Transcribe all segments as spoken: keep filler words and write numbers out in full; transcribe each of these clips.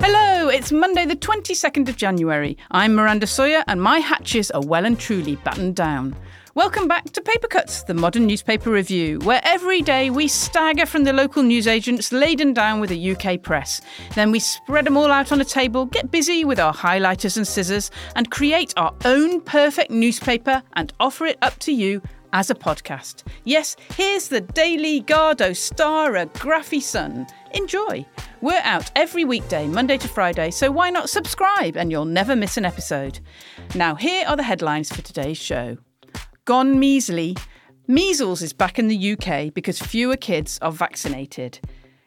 Hello, it's Monday the twenty-second of January. I'm Miranda Sawyer and my hatches are well and truly battened down. Welcome back to Papercuts, the modern newspaper review, where every day we stagger from the local newsagents laden down with a U K press. Then we spread them all out on a table, get busy with our highlighters and scissors and create our own perfect newspaper and offer it up to you as a podcast. Yes, here's the Daily Gardo Star, a Graffy Sun. Enjoy. We're out every weekday, Monday to Friday, so why not subscribe and you'll never miss an episode. Now, here are the headlines for today's show. Gone measly. Measles is back in the U K because fewer kids are vaccinated.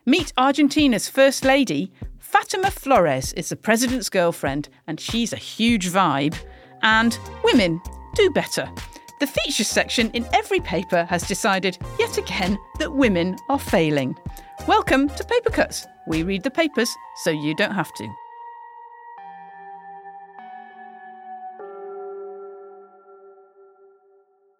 Meet Argentina's First Lady. Fatima Flores is the president's girlfriend and she's a huge vibe. And women do better. The features section in every paper has decided, yet again, that women are failing. Welcome to Papercuts. We read the papers so you don't have to.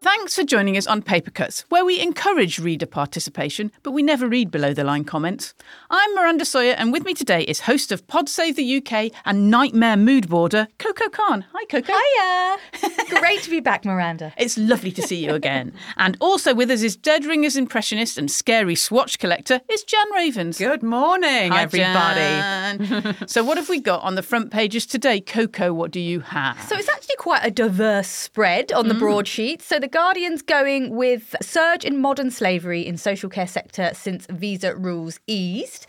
Thanks for joining us on Papercuts, where we encourage reader participation, but we never read below-the-line comments. I'm Miranda Sawyer, and with me today is host of Pod Save the U K and Nightmare Mood Boarder, Coco Khan. Hi, Coco. Hiya. Great to be back, Miranda. It's lovely to see you again. And also with us is Dead Ringers impressionist and scary swatch collector is Jan Ravens. Good morning, Hi, everybody. So what have we got on the front pages today? Coco, what do you have? So it's actually quite a diverse spread on the mm. broadsheet. So the guy Guardian's going with surge in modern slavery in social care sector since visa rules eased.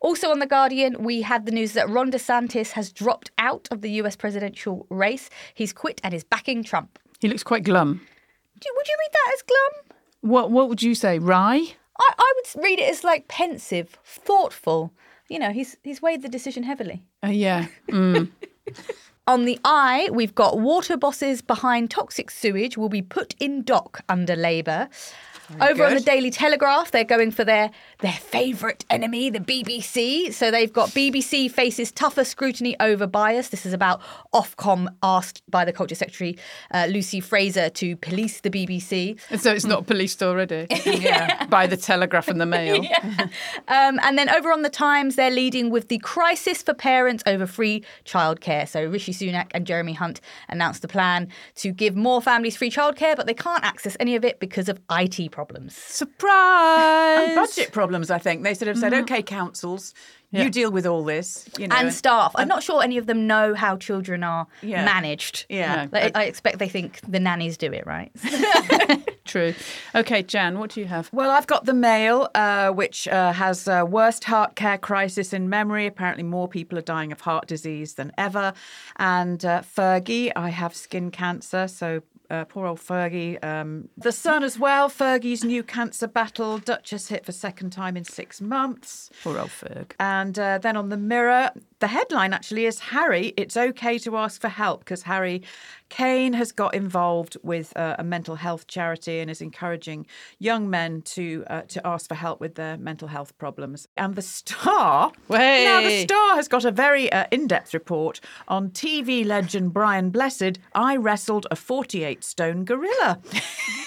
Also on The Guardian, we had the news that Ron DeSantis has dropped out of the U S presidential race. He's quit and is backing Trump. He looks quite glum. Do, would you read that as glum? What What would you say, wry? I, I would read it as like pensive, thoughtful. You know, he's he's weighed the decision heavily. Uh, yeah. Mm. On the Eye, we've got water bosses behind toxic sewage will be put in dock under Labour. Very Over good. On the Daily Telegraph, they're going for their, their favourite enemy, the B B C. So they've got B B C faces tougher scrutiny over bias. This is about Ofcom asked by the Culture Secretary, uh, Lucy Fraser, to police the B B C. And so it's not policed already yeah. by the Telegraph and the Mail. yeah. um, and then over on the Times, they're leading with the crisis for parents over free childcare. So Rishi Sunak and Jeremy Hunt announced the plan to give more families free childcare, but they can't access any of it because of I T problems. Problems. Surprise! And budget problems, I think. They sort of said, mm-hmm. OK, councils, yeah. you deal with all this. You know, and, and staff. I'm and, not sure any of them know how children are yeah. managed. Yeah, no. I, I expect they think the nannies do it, right? True. OK, Jan, what do you have? Well, I've got the Mail, uh, which uh, has uh, worst heart care crisis in memory. Apparently more people are dying of heart disease than ever. And uh, Fergie, I have skin cancer, so... Uh, poor old Fergie. Um, the Sun as well. Fergie's new cancer battle. Duchess hit for second time in six months. Poor old Ferg. And uh, then on the Mirror, the headline actually is Harry, it's OK to ask for help because Harry Kane has got involved with uh, a mental health charity and is encouraging young men to uh, to ask for help with their mental health problems. And The Star, Way. now The Star has got a very uh, in-depth report on T V legend Brian Blessed. I wrestled a forty-eight stone gorilla.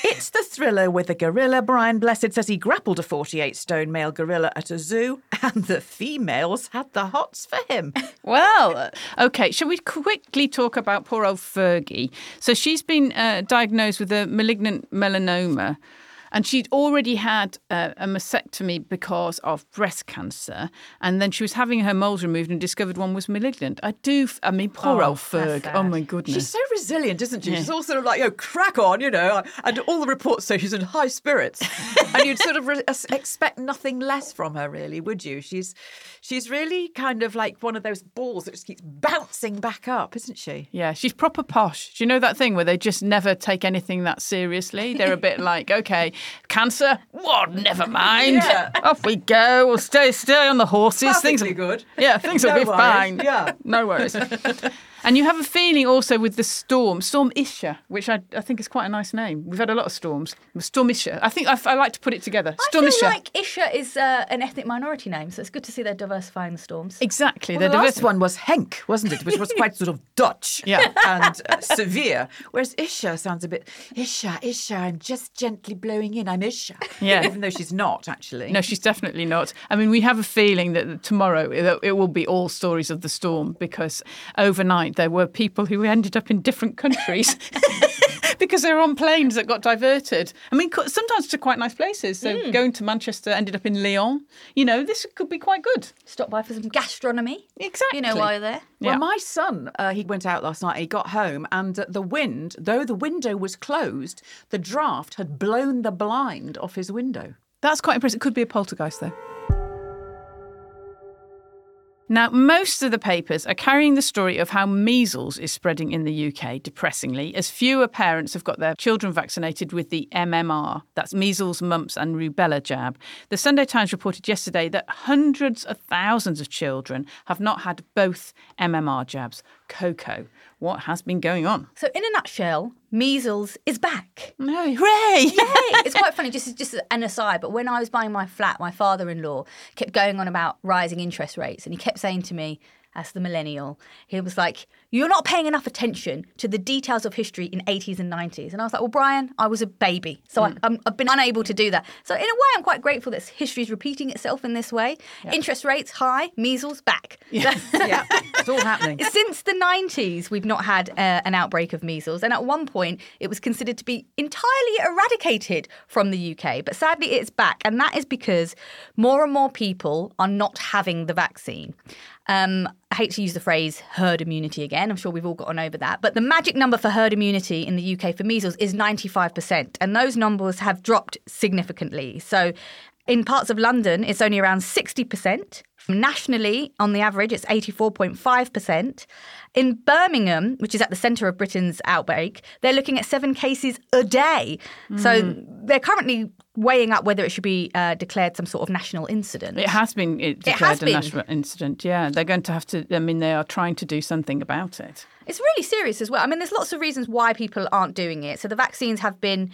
It's the thriller with a gorilla. Brian Blessed says he grappled a forty-eight stone male gorilla at a zoo and the females had the hots for him. Well, OK, shall we quickly talk about poor old Fergie? So she's been uh, diagnosed with a malignant melanoma. And she'd already had uh, a mastectomy because of breast cancer. And then she was having her moles removed and discovered one was malignant. I do, f- I mean, poor oh, old Ferg. Oh, my goodness. She's so resilient, isn't she? Yeah. She's all sort of like, you know, crack on, you know. And all the reports say she's in high spirits. And you'd sort of re- expect nothing less from her, really, would you? She's she's really kind of like one of those balls that just keeps bouncing back up, isn't she? Yeah, she's proper posh. Do you know that thing where they just never take anything that seriously? They're a bit like, okay, cancer? What? Never mind. Yeah. Off we go. We'll stay stay on the horses. Perfectly things are good. Yeah, things no will be worries. Fine. Yeah, no worries. And you have a feeling also with the storm, Storm Isha, which I, I think is quite a nice name. We've had a lot of storms. Storm Isha. I think I, I like to put it together. Storm I feel Isha. like Isha is uh, an ethnic minority name, so it's good to see they're diversifying the storms. Exactly. Well, the last diver- one was Henk, wasn't it? Which was quite sort of Dutch yeah. and uh, severe. Whereas Isha sounds a bit, Isha, Isha, I'm just gently blowing in. I'm Isha. Yeah. Even though she's not, actually. No, she's definitely not. I mean, we have a feeling that tomorrow it, it will be all stories of the storm because overnight, there were people who ended up in different countries because they were on planes that got diverted. I mean, sometimes to quite nice places. So mm. going to Manchester, ended up in Lyon. You know, this could be quite good. Stop by for some gastronomy. Exactly. You know why you're there. Yeah. Well, my son, uh, he went out last night. He got home and the wind, though the window was closed, the draft had blown the blind off his window. That's quite impressive. It could be a poltergeist, though. Now, most of the papers are carrying the story of how measles is spreading in the U K, depressingly, as fewer parents have got their children vaccinated with the M M R. That's measles, mumps and rubella jab. The Sunday Times reported yesterday that hundreds of thousands of children have not had both M M R jabs. Coco, what has been going on? So in a nutshell, measles is back. No, hooray! Yay! It's quite funny, just, just an aside, but when I was buying my flat, my father-in-law kept going on about rising interest rates and he kept saying to me, as the millennial, he was like, you're not paying enough attention to the details of history in eighties and nineties. And I was like, well, Brian, I was a baby. So mm. I, I'm, I've been unable to do that. So in a way, I'm quite grateful that history is repeating itself in this way. Yep. Interest rates high, measles back. Yeah, yeah. It's all happening. Since the nineties, we've not had uh, an outbreak of measles. And at one point, it was considered to be entirely eradicated from the U K. But sadly, it's back. And that is because more and more people are not having the vaccine. Um, I hate to use the phrase herd immunity again. I'm sure we've all gotten over that. But the magic number for herd immunity in the U K for measles is ninety-five percent. And those numbers have dropped significantly. So in parts of London, it's only around sixty percent. Nationally, on the average, it's eighty-four point five percent. In Birmingham, which is at the centre of Britain's outbreak, they're looking at seven cases a day. Mm. So they're currently weighing up whether it should be uh, declared some sort of national incident. It has been it declared it has a been. national incident, yeah. They're going to have to, I mean, they are trying to do something about it. It's really serious as well. I mean, there's lots of reasons why people aren't doing it. So the vaccines have been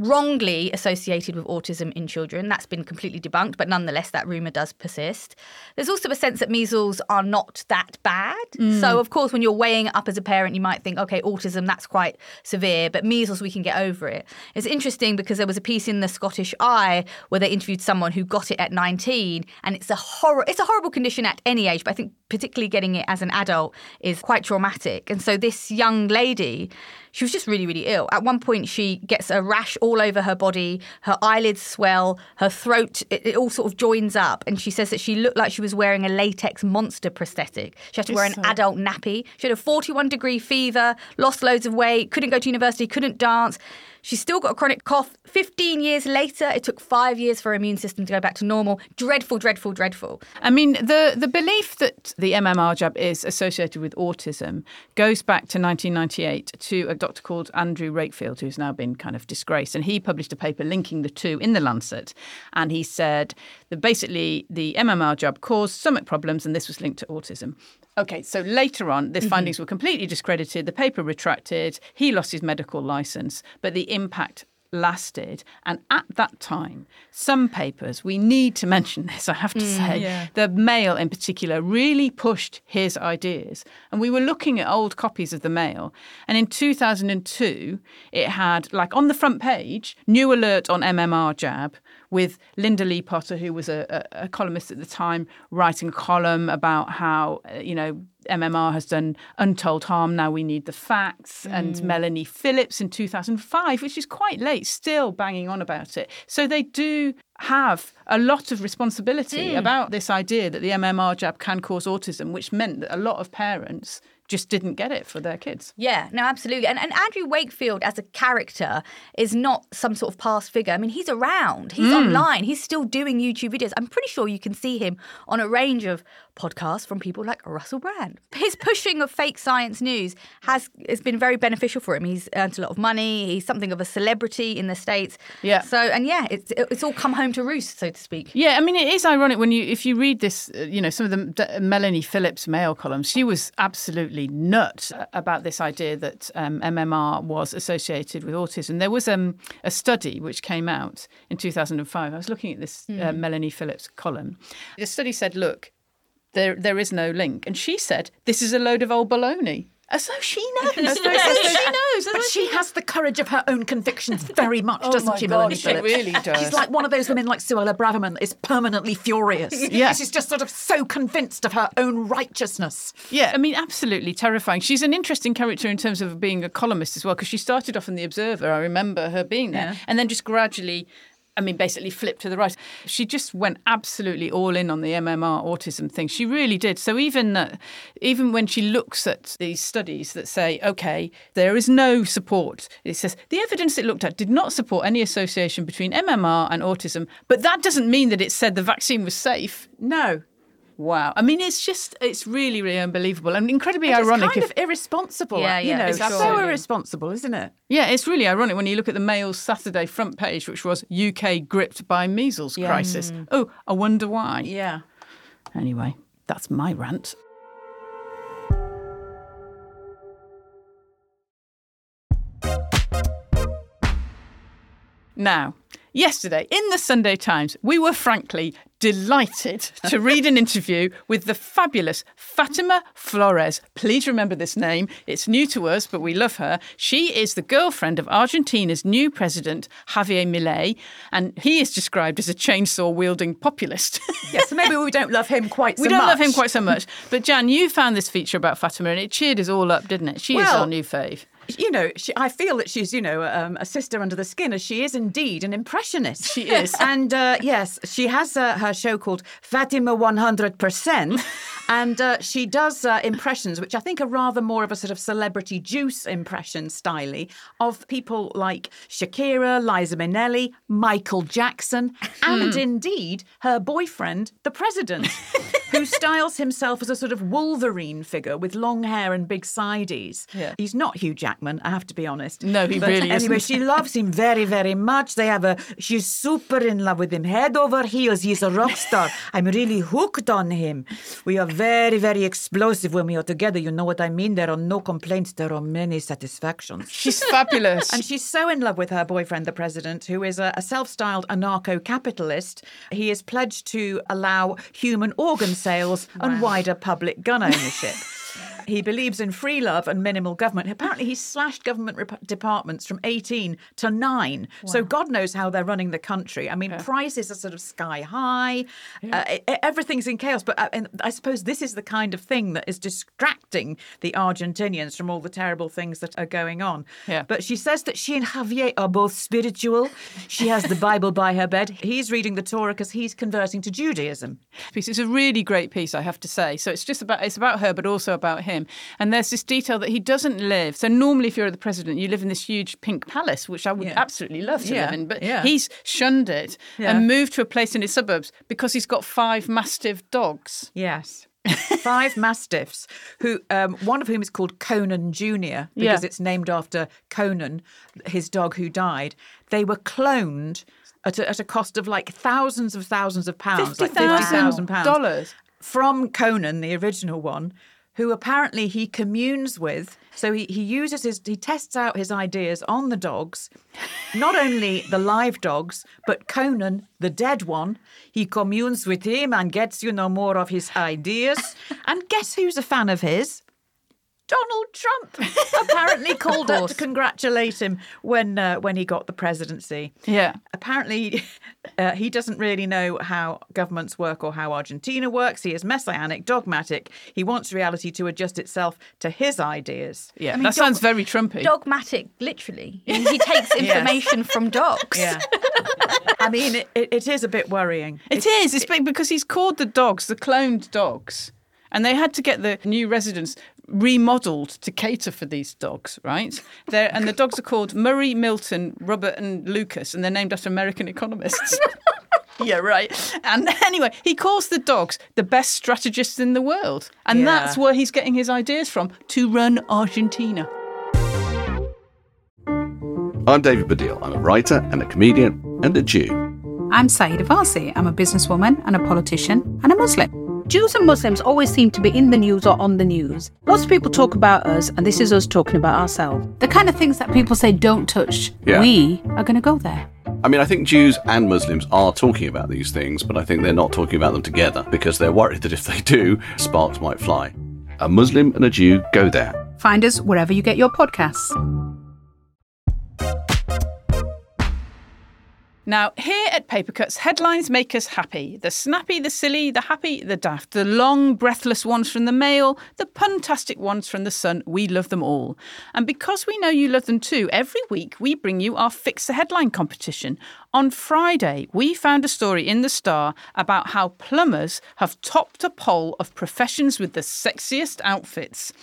wrongly associated with autism in children. That's been completely debunked, but nonetheless, that rumour does persist. There's also a sense that measles are not that bad. Mm. So, of course, when you're weighing it up as a parent, you might think, OK, autism, that's quite severe, but measles, we can get over it. It's interesting because there was a piece in the Scottish Eye where they interviewed someone who got it at nineteen, and it's a hor- it's a horrible condition at any age, but I think particularly getting it as an adult is quite traumatic. And so this young lady, she was just really, really ill. At one point, she gets a rash all over her body, her eyelids swell, her throat, it, it all sort of joins up. And she says that she looked like she was wearing a latex monster prosthetic. She had to it's wear an so... adult nappy. She had a forty-one degree fever, lost loads of weight, couldn't go to university, couldn't dance. She's still got a chronic cough. fifteen years later, it took five years for her immune system to go back to normal. Dreadful, dreadful, dreadful. I mean, the, the belief that the M M R jab is associated with autism goes back to nineteen ninety-eight to a doctor called Andrew Wakefield, who's now been kind of disgraced. And he published a paper linking the two in The Lancet. And he said that basically the M M R jab caused stomach problems and this was linked to autism. OK, so later on, these mm-hmm. findings were completely discredited. The paper retracted. He lost his medical licence. But the impact lasted. And at that time, some papers, we need to mention this, I have to mm, say, yeah. the Mail in particular really pushed his ideas. And we were looking at old copies of the Mail. And in two thousand two, it had, like, on the front page, new alert on M M R jab with Linda Lee Potter, who was a, a, a columnist at the time, writing a column about how, you know, M M R has done untold harm. Now we need the facts. Mm. And Melanie Phillips in two thousand five, which is quite late, still banging on about it. So they do have a lot of responsibility mm. about this idea that the M M R jab can cause autism, which meant that a lot of parents just didn't get it for their kids. Yeah, no, absolutely. And, and Andrew Wakefield as a character is not some sort of past figure. I mean, he's around. He's mm. online. He's still doing YouTube videos. I'm pretty sure you can see him on a range of podcasts from people like Russell Brand. His pushing of fake science news has has been very beneficial for him. He's earned a lot of money. He's something of a celebrity in the States. Yeah. So, and yeah, it's it's all come home to roost, so to speak. Yeah, I mean, it is ironic when you, if you read this, you know, some of the Melanie Phillips Mail columns, she was absolutely nuts about this idea that um, M M R was associated with autism. There was um, a study which came out in two thousand five. I was looking at this mm. uh, Melanie Phillips column. The study said, look, there there is no link. And she said, this is a load of old baloney. As though she knows. As though, as though she knows. As but she, she has the courage of her own convictions very much, oh doesn't she, Melanie Phillips? She really does. She's like one of those women like Suella Braverman that is permanently furious. Yeah. She's just sort of so convinced of her own righteousness. Yeah, I mean, absolutely terrifying. She's an interesting character in terms of being a columnist as well, because she started off in The Observer. I remember her being there. Yeah. And then just gradually, I mean, basically flipped to the right. She just went absolutely all in on the M M R autism thing. She really did. So even uh, even when she looks at these studies that say, OK, there is no support, it says the evidence it looked at did not support any association between M M R and autism. But that doesn't mean that it said the vaccine was safe. No. Wow. I mean, it's just, it's really, really unbelievable and incredibly and ironic. It's kind if, of irresponsible. Yeah, yeah. You know, it's sure. so irresponsible, isn't it? Yeah, it's really ironic when you look at the Mail's Saturday front page, which was U K gripped by measles yeah. crisis. Mm. Oh, I wonder why. Yeah. Anyway, that's my rant. Now, yesterday, in the Sunday Times, we were frankly delighted to read an interview with the fabulous Fatima Flores. Please remember this name. It's new to us, but we love her. She is the girlfriend of Argentina's new president, Javier Milei, and he is described as a chainsaw-wielding populist. Yeah, so maybe we don't love him quite so much. We don't much. love him quite so much. But Jan, you found this feature about Fatima, and it cheered us all up, didn't it? She well, is our new fave. You know, she, I feel that she's, you know, um, a sister under the skin, as she is indeed an impressionist. She is. And uh, yes, she has uh, her show called Fatima one hundred percent. And uh, she does uh, impressions, which I think are rather more of a sort of celebrity juice impression styly of people like Shakira, Liza Minnelli, Michael Jackson, and mm. indeed her boyfriend, the president, who styles himself as a sort of Wolverine figure with long hair and big sideys. Yeah. He's not Hugh Jackman, I have to be honest. No, he but really isn't. Anyway, she loves him very, very much. They have a, she's super in love with him, head over heels. He's a rock star. I'm really hooked on him. We are very, very explosive when we are together. You know what I mean? There are no complaints. There are many satisfactions. She's fabulous. And she's so in love with her boyfriend, the president, who is a, a self-styled anarcho-capitalist. He is pledged to allow human organ sales wow. and wider public gun ownership. He believes in free love and minimal government. Apparently, he's slashed government rep- departments from eighteen to nine. Wow. So God knows how they're running the country. I mean, yeah. prices are sort of sky high. Yeah. Uh, it, everything's in chaos. But uh, and I suppose this is the kind of thing that is distracting the Argentinians from all the terrible things that are going on. Yeah. But she says that she and Javier are both spiritual. She has the Bible by her bed. He's reading the Torah because he's converting to Judaism. It's a really great piece, I have to say. So it's just about it's about her, but also about him. And there's this detail that he doesn't live. So normally if you're the president, you live in this huge pink palace, which I would yeah. absolutely love to yeah. live in. But yeah. he's shunned it yeah. and moved to a place in his suburbs because he's got five mastiff dogs. Yes. Five mastiffs, who um, one of whom is called Conan Junior, because yeah. it's named after Conan, his dog who died. They were cloned at a, at a cost of like thousands of thousands of pounds. fifty thousand dollars. From Conan, the original one, who apparently he communes with. So he, he uses his, he tests out his ideas on the dogs, not only the live dogs, but Conan, the dead one. He communes with him and gets, you know, more of his ideas. And guess who's a fan of his? Donald Trump apparently called up to congratulate him when uh, when he got the presidency. Yeah. Apparently, uh, he doesn't really know how governments work or how Argentina works. He is messianic, dogmatic. He wants reality to adjust itself to his ideas. Yeah, I mean, that dog- sounds very Trumpy. Dogmatic, literally. He, he takes information yes. from dogs. Yeah. I mean, it, it, it is a bit worrying. It, it is. It's it, because he's called the dogs, the cloned dogs. And they had to get the new residents remodeled to cater for these dogs, right? They're, and the dogs are called Murray, Milton, Robert and Lucas, and they're named after American economists. Yeah, right. And anyway, he calls the dogs the best strategists in the world. And yeah. that's where he's getting his ideas from to run Argentina. I'm David Baddiel. I'm a writer and a comedian and a Jew. I'm Saeed Avarsi. I'm a businesswoman and a politician and a Muslim. Jews and Muslims always seem to be in the news or on the news. Lots of people talk about us, and this is us talking about ourselves. The kind of things that people say don't touch, yeah. we are going to go there. I mean, I think Jews and Muslims are talking about these things, but I think they're not talking about them together because they're worried that if they do, sparks might fly. A Muslim and a Jew go there. Find us wherever you get your podcasts. Now, here at Papercuts, headlines make us happy. The snappy, the silly, the happy, the daft, the long, breathless ones from the Mail, the puntastic ones from the Sun. We love them all. And because we know you love them too, every week we bring you our Fix the Headline competition. On Friday, we found a story in The Star about how plumbers have topped a poll of professions with the sexiest outfits.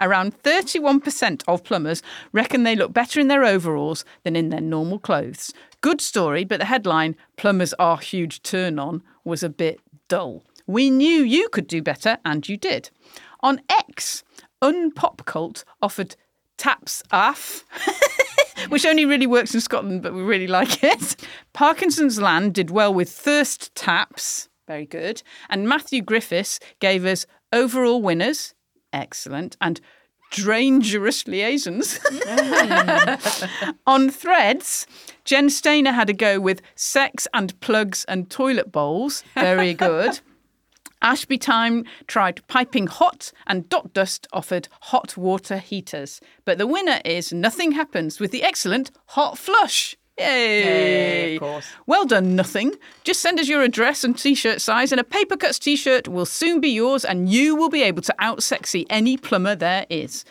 Around thirty-one percent of plumbers reckon they look better in their overalls than in their normal clothes. Good story, but the headline, "Plumbers are huge turn on," was a bit dull. We knew you could do better, and you did. On X, Unpopcult offered Taps Off, which only really works in Scotland, but we really like it. Parkinson's Land did well with Thirst Taps, very good. And Matthew Griffiths gave us Overall Winners, excellent, and Dangerous Liaisons. On Threads, Jen Stainer had a go with Sex and Plugs and Toilet Bowls. Very good. Ashby Time tried Piping Hot, and Dot Dust offered Hot Water Heaters. But the winner is Nothing Happens with the excellent Hot Flush. Yay! Yay, of course. Well done, Nothing. Just send us your address and T-shirt size, and a Papercuts T-shirt will soon be yours, and you will be able to out-sexy any plumber there is.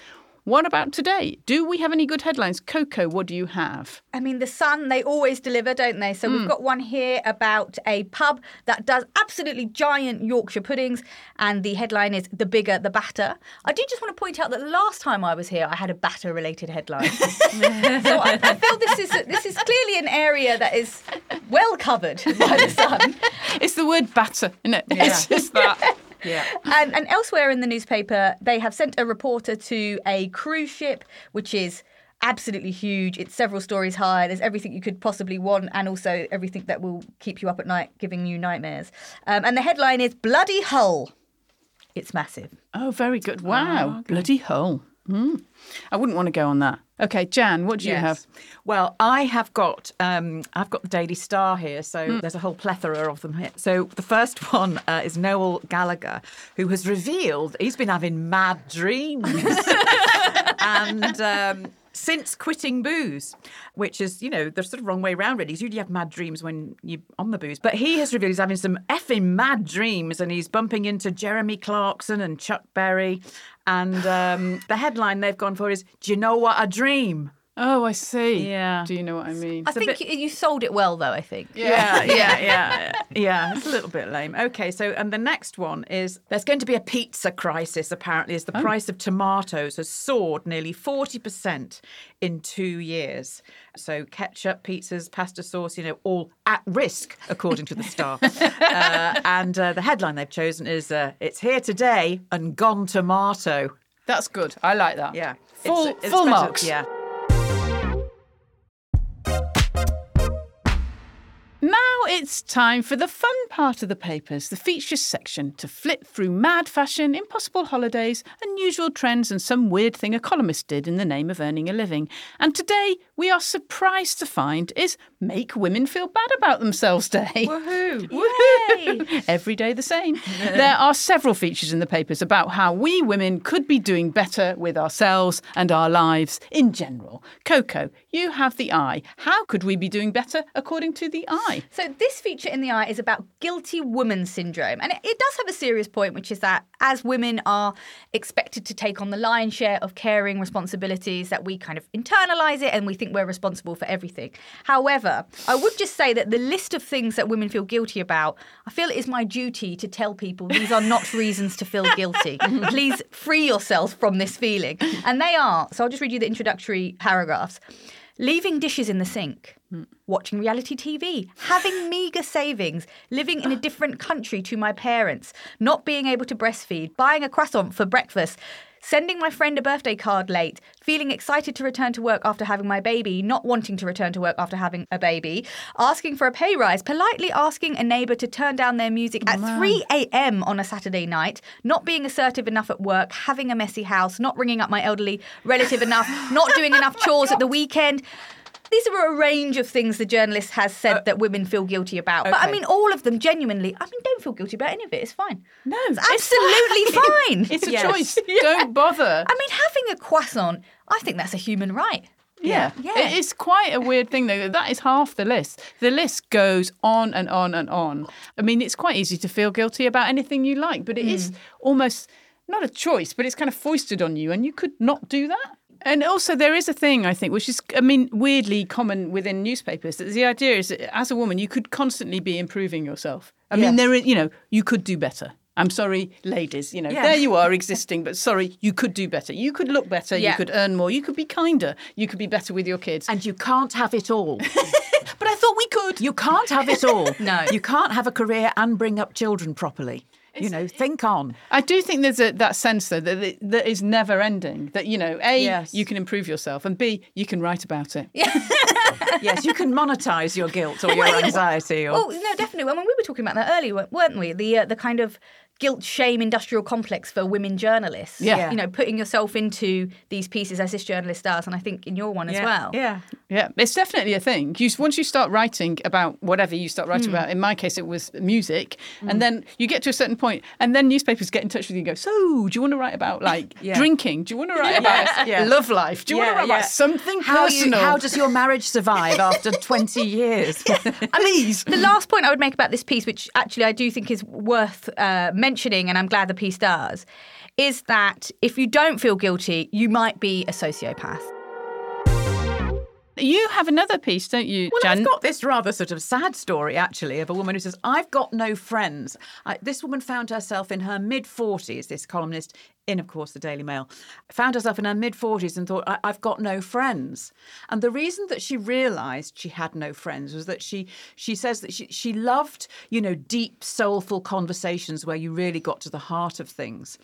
What about today? Do we have any good headlines? Coco, what do you have? I mean, The Sun, they always deliver, don't they? So mm. we've got one here about a pub that does absolutely giant Yorkshire puddings, and the headline is "The Bigger, the Batter." I do just want to point out that last time I was here, I had a batter-related headline. So I, I feel this is this is clearly an area that is well covered by The Sun. It's the word batter, isn't it? Yeah. It's just that. Yeah. And, and elsewhere in the newspaper, they have sent a reporter to a cruise ship, which is absolutely huge. It's several stories high. There's everything you could possibly want, and also everything that will keep you up at night, giving you nightmares. Um, and the headline is "Bloody Hull." It's massive. Oh, very good. Wow. Oh, okay. Bloody Hull. Mm. I wouldn't want to go on that. Okay, Jan, what do yes. you have? Well, I have got um, I've got the Daily Star here, so mm. there's a whole plethora of them here. So the first one uh, is Noel Gallagher, who has revealed he's been having mad dreams. And... Um, since quitting booze, which is, you know, the sort of wrong way around, really. You have mad dreams when you're on the booze. But he has revealed he's having some effing mad dreams, and he's bumping into Jeremy Clarkson and Chuck Berry. And um, the headline they've gone for is, "Do you know what I dream?" Oh, I see. Yeah. Do you know what I mean? I it's think bit... you sold it well, though, I think. Yeah, yeah, yeah, yeah. Yeah, it's a little bit lame. Okay, so, and the next one is, there's going to be a pizza crisis, apparently, as the oh. price of tomatoes has soared nearly forty percent in two years. So ketchup, pizzas, pasta sauce, you know, all at risk, according to The Star. uh, and uh, the headline they've chosen is, uh, "It's here today and gone tomato." That's good. I like that. Yeah. Full, it's, it's full marks. Yeah. It's time for the fun part of the papers, the features section, to flip through mad fashion, impossible holidays, unusual trends and some weird thing a columnist did in the name of earning a living. And today we are surprised to find is Make Women Feel Bad About Themselves Day. Woohoo! Woohoo! Every day the same. There are several features in the papers about how we women could be doing better with ourselves and our lives in general. Coco, you have the eye. How could we be doing better according to the eye? So this feature in the eye is about guilty woman syndrome. And it, it does have a serious point, which is that as women are expected to take on the lion's share of caring responsibilities, that we kind of internalise it and we think we're responsible for everything. However, I would just say that the list of things that women feel guilty about, I feel it is my duty to tell people these are not reasons to feel guilty. Please free yourselves from this feeling. And they are, so I'll just read you the introductory paragraphs. Leaving dishes in the sink, watching reality T V, having meagre savings, living in a different country to my parents, not being able to breastfeed, buying a croissant for breakfast, sending my friend a birthday card late, feeling excited to return to work after having my baby, not wanting to return to work after having a baby, asking for a pay rise, politely asking a neighbour to turn down their music at three a.m. on a Saturday night, not being assertive enough at work, having a messy house, not ringing up my elderly relative enough, not doing enough chores at the weekend. These are a range of things the journalist has said uh, that women feel guilty about. Okay. But I mean, all of them genuinely, I mean, don't feel guilty about any of it. It's fine. No, it's absolutely fine. It's a yes. choice. Yeah. Don't bother. I mean, having a croissant, I think that's a human right. Yeah. yeah. yeah. It's quite a weird thing, though. That is half the list. The list goes on and on and on. I mean, it's quite easy to feel guilty about anything you like, but it mm. is almost not a choice, but it's kind of foisted on you, and you could not do that. And also there is a thing, I think, which is, I mean, weirdly common within newspapers, that the idea is that as a woman, you could constantly be improving yourself. I yes. mean, there is, you know, you could do better. I'm sorry, ladies, you know, yeah. there you are existing, but sorry, you could do better. You could look better, yeah. you could earn more, you could be kinder, you could be better with your kids. And you can't have it all. But I thought we could. You can't have it all. No. You can't have a career and bring up children properly. You know, think on. I do think there's a, that sense, though, that, that is never ending. That, you know, A, yes. you can improve yourself, and B, you can write about it. Yeah. Yes, you can monetize your guilt or your anxiety. Or... Well, no, definitely. I mean, we were talking about that earlier, weren't we? The uh, the kind of guilt-shame industrial complex for women journalists. Yeah. yeah. You know, putting yourself into these pieces as this journalist does, and I think in your one yeah. as well. Yeah. Yeah, it's definitely a thing. You, once you start writing about whatever you start writing mm. about, in my case it was music, mm. and then you get to a certain point, and then newspapers get in touch with you and go, so, do you want to write about, like, yeah. drinking? Do you want to write about yeah. love life? Do you yeah, want to write yeah. about something how personal? You, how does your marriage survive after twenty years? I mean, the last point I would make about this piece, which actually I do think is worth uh, mentioning, and I'm glad the piece does, is that if you don't feel guilty, you might be a sociopath. You have another piece, don't you, well, Jan? Well, I've got this rather sort of sad story, actually, of a woman who says, I've got no friends. I, this woman found herself in her mid-forties, this columnist, in, of course, the Daily Mail, found herself in her mid-forties and thought, I- I've got no friends. And the reason that she realised she had no friends was that she she says that she, she loved, you know, deep, soulful conversations where you really got to the heart of things.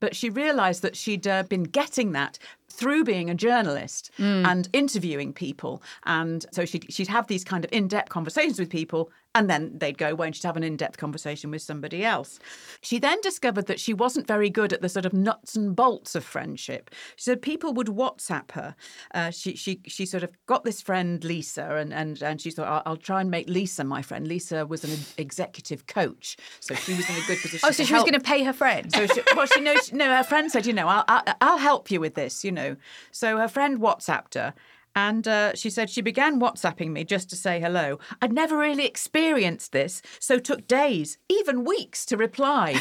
But she realised that she'd uh, been getting that through being a journalist mm. and interviewing people. And so she'd, she'd have these kind of in-depth conversations with people, and then they'd go away and she'd have an in-depth conversation with somebody else. She then discovered that she wasn't very good at the sort of nuts and bolts of friendship. She said people would WhatsApp her. Uh, she she she sort of got this friend, Lisa, and and, and she thought, I'll, I'll try and make Lisa my friend. Lisa was an executive coach, so she was in a good position. Oh, so she help. was going to pay her friend. So she, well, she knows, no, her friend said, you know, I'll, I'll, I'll help you with this, you know. So her friend WhatsApped her. And uh, she said she began WhatsApping me just to say hello. I'd never really experienced this, so took days, even weeks, to reply.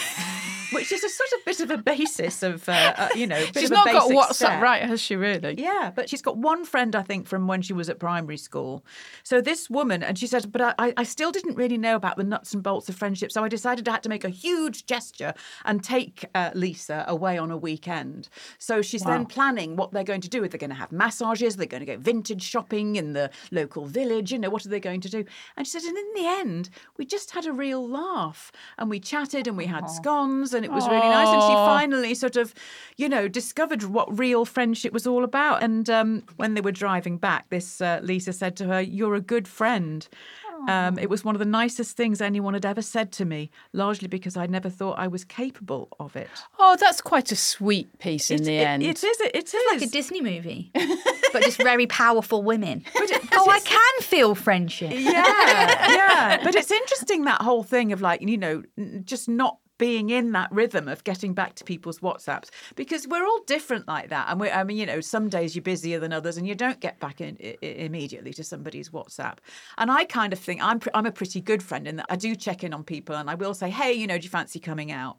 Which is a sort of bit of a basis of, uh, uh, you know, bit she's of not a got WhatsApp step. Right, has she really? Yeah, but she's got one friend, I think, from when she was at primary school. So this woman, and she said, but I, I still didn't really know about the nuts and bolts of friendship, so I decided I had to make a huge gesture and take uh, Lisa away on a weekend. So she's wow. then planning what they're going to do. They're going to have massages, they're going to go vintage shopping in the local village, you know, what are they going to do? And she said, and in the end, we just had a real laugh, and we chatted, and we had Aww. scones, and it was really Aww. nice. And she finally sort of, you know, discovered what real friendship was all about. And um, when they were driving back, this uh, Lisa said to her, you're a good friend. Aww. Um, it was one of the nicest things anyone had ever said to me, largely because I never thought I was capable of it. Oh, that's quite a sweet piece in it, the it, end. It is. It, it is. It's like a Disney movie, but just very powerful women. But it, but oh, I can feel friendship. Yeah, yeah. But it's interesting, that whole thing of, like, you know, just not being in that rhythm of getting back to people's WhatsApps, because we're all different like that. And we, I mean, you know, some days you're busier than others and you don't get back in, in, immediately to somebody's WhatsApp. And I kind of think I'm, I'm a pretty good friend in that I do check in on people and I will say, hey, you know, do you fancy coming out?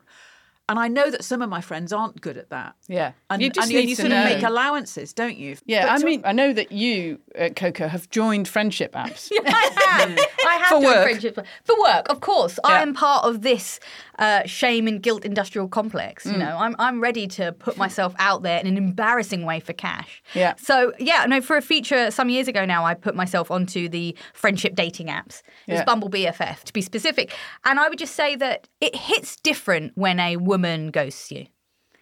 And I know that some of my friends aren't good at that. Yeah. And you, just and, need and you to sort know. of make allowances, don't you? Yeah, but I mean, I know that you, uh, Coco, have joined friendship apps. Yeah, I have. I have For joined work. friendship apps. For work, of course. Yeah. I am part of this uh, shame and guilt industrial complex. Mm. You know, I'm I'm ready to put myself out there in an embarrassing way for cash. Yeah. So, yeah, no, for a feature some years ago now, I put myself onto the friendship dating apps. It was yeah. Bumble B F F, to be specific. And I would just say that it hits different when a woman... woman ghosts you.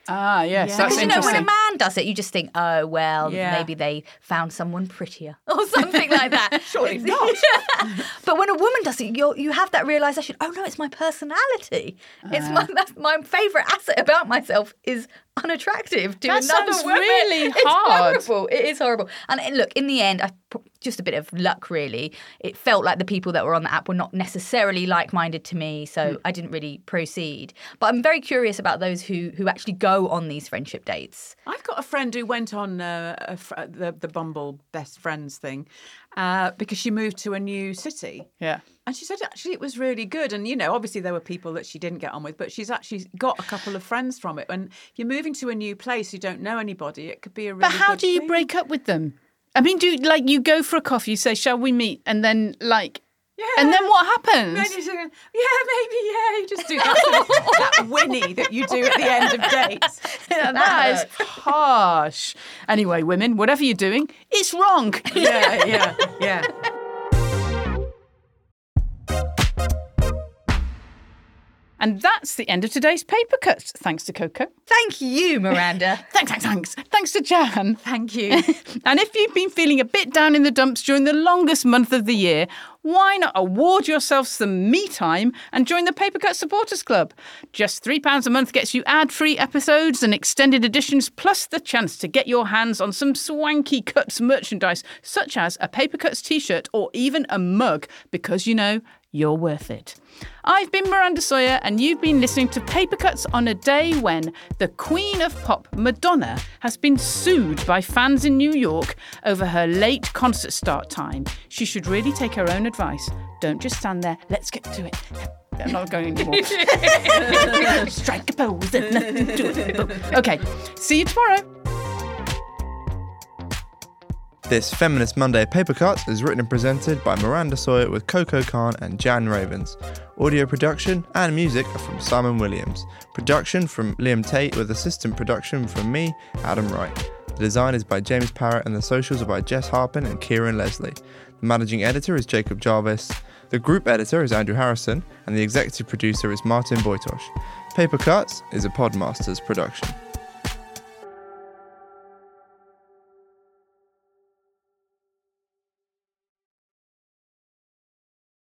Ah, yes, yeah. That's interesting. Because, you know, when a man does it, you just think, oh, well, yeah. maybe they found someone prettier or something like that. Surely not. Yeah. But when a woman does it, you you have that realisation, oh, no, it's my personality. Uh, it's my that's my favourite asset about myself is unattractive to that another woman. Really it's hard. horrible. It is horrible. And it, look, in the end, I, just a bit of luck, really. It felt like the people that were on the app were not necessarily like-minded to me, so mm. I didn't really proceed. But I'm very curious about those who, who actually go on these friendship dates. I've got a friend who went on uh, a fr- the, the Bumble best friends thing uh, because she moved to a new city. Yeah. And she said actually it was really good. And, you know, obviously there were people that she didn't get on with, but she's actually got a couple of friends from it. And if you're moving to a new place, you don't know anybody. It could be a really good thing. But how do you break up with them? I mean, do like you go for a coffee, you say, shall we meet? And then like... Yeah. And then what happens? Maybe, yeah, maybe, yeah. You just do that, sort of, that whinny that you do at the end of dates. Yeah, that is harsh. Anyway, women, whatever you're doing, it's wrong. Yeah, yeah, yeah. And that's the end of today's Papercuts. Thanks to Coco. Thank you, Miranda. thanks, thanks, thanks. Thanks to Jan. Thank you. And if you've been feeling a bit down in the dumps during the longest month of the year, why not award yourself some me time and join the Papercuts Supporters Club? Just three pounds a month gets you ad-free episodes and extended editions, plus the chance to get your hands on some swanky Cuts merchandise, such as a Papercuts t-shirt or even a mug, because, you know, you're worth it. I've been Miranda Sawyer, and you've been listening to Papercuts on a day when the Queen of Pop, Madonna, has been sued by fans in New York over her late concert start time. She should really take her own advice. Don't just stand there. Let's get to it. I'm not going anymore. Strike a pose. Nothing to it. Okay, see you tomorrow. This Feminist Monday Papercuts is written and presented by Miranda Sawyer with Coco Khan and Jan Ravens. Audio production and music are from Simon Williams. Production from Liam Tate with assistant production from me, Adam Wright. The design is by James Parrott and the socials are by Jess Harpin and Kieran Leslie. The managing editor is Jacob Jarvis. The group editor is Andrew Harrison and the executive producer is Martin Boytosh. Papercuts is a Podmasters production.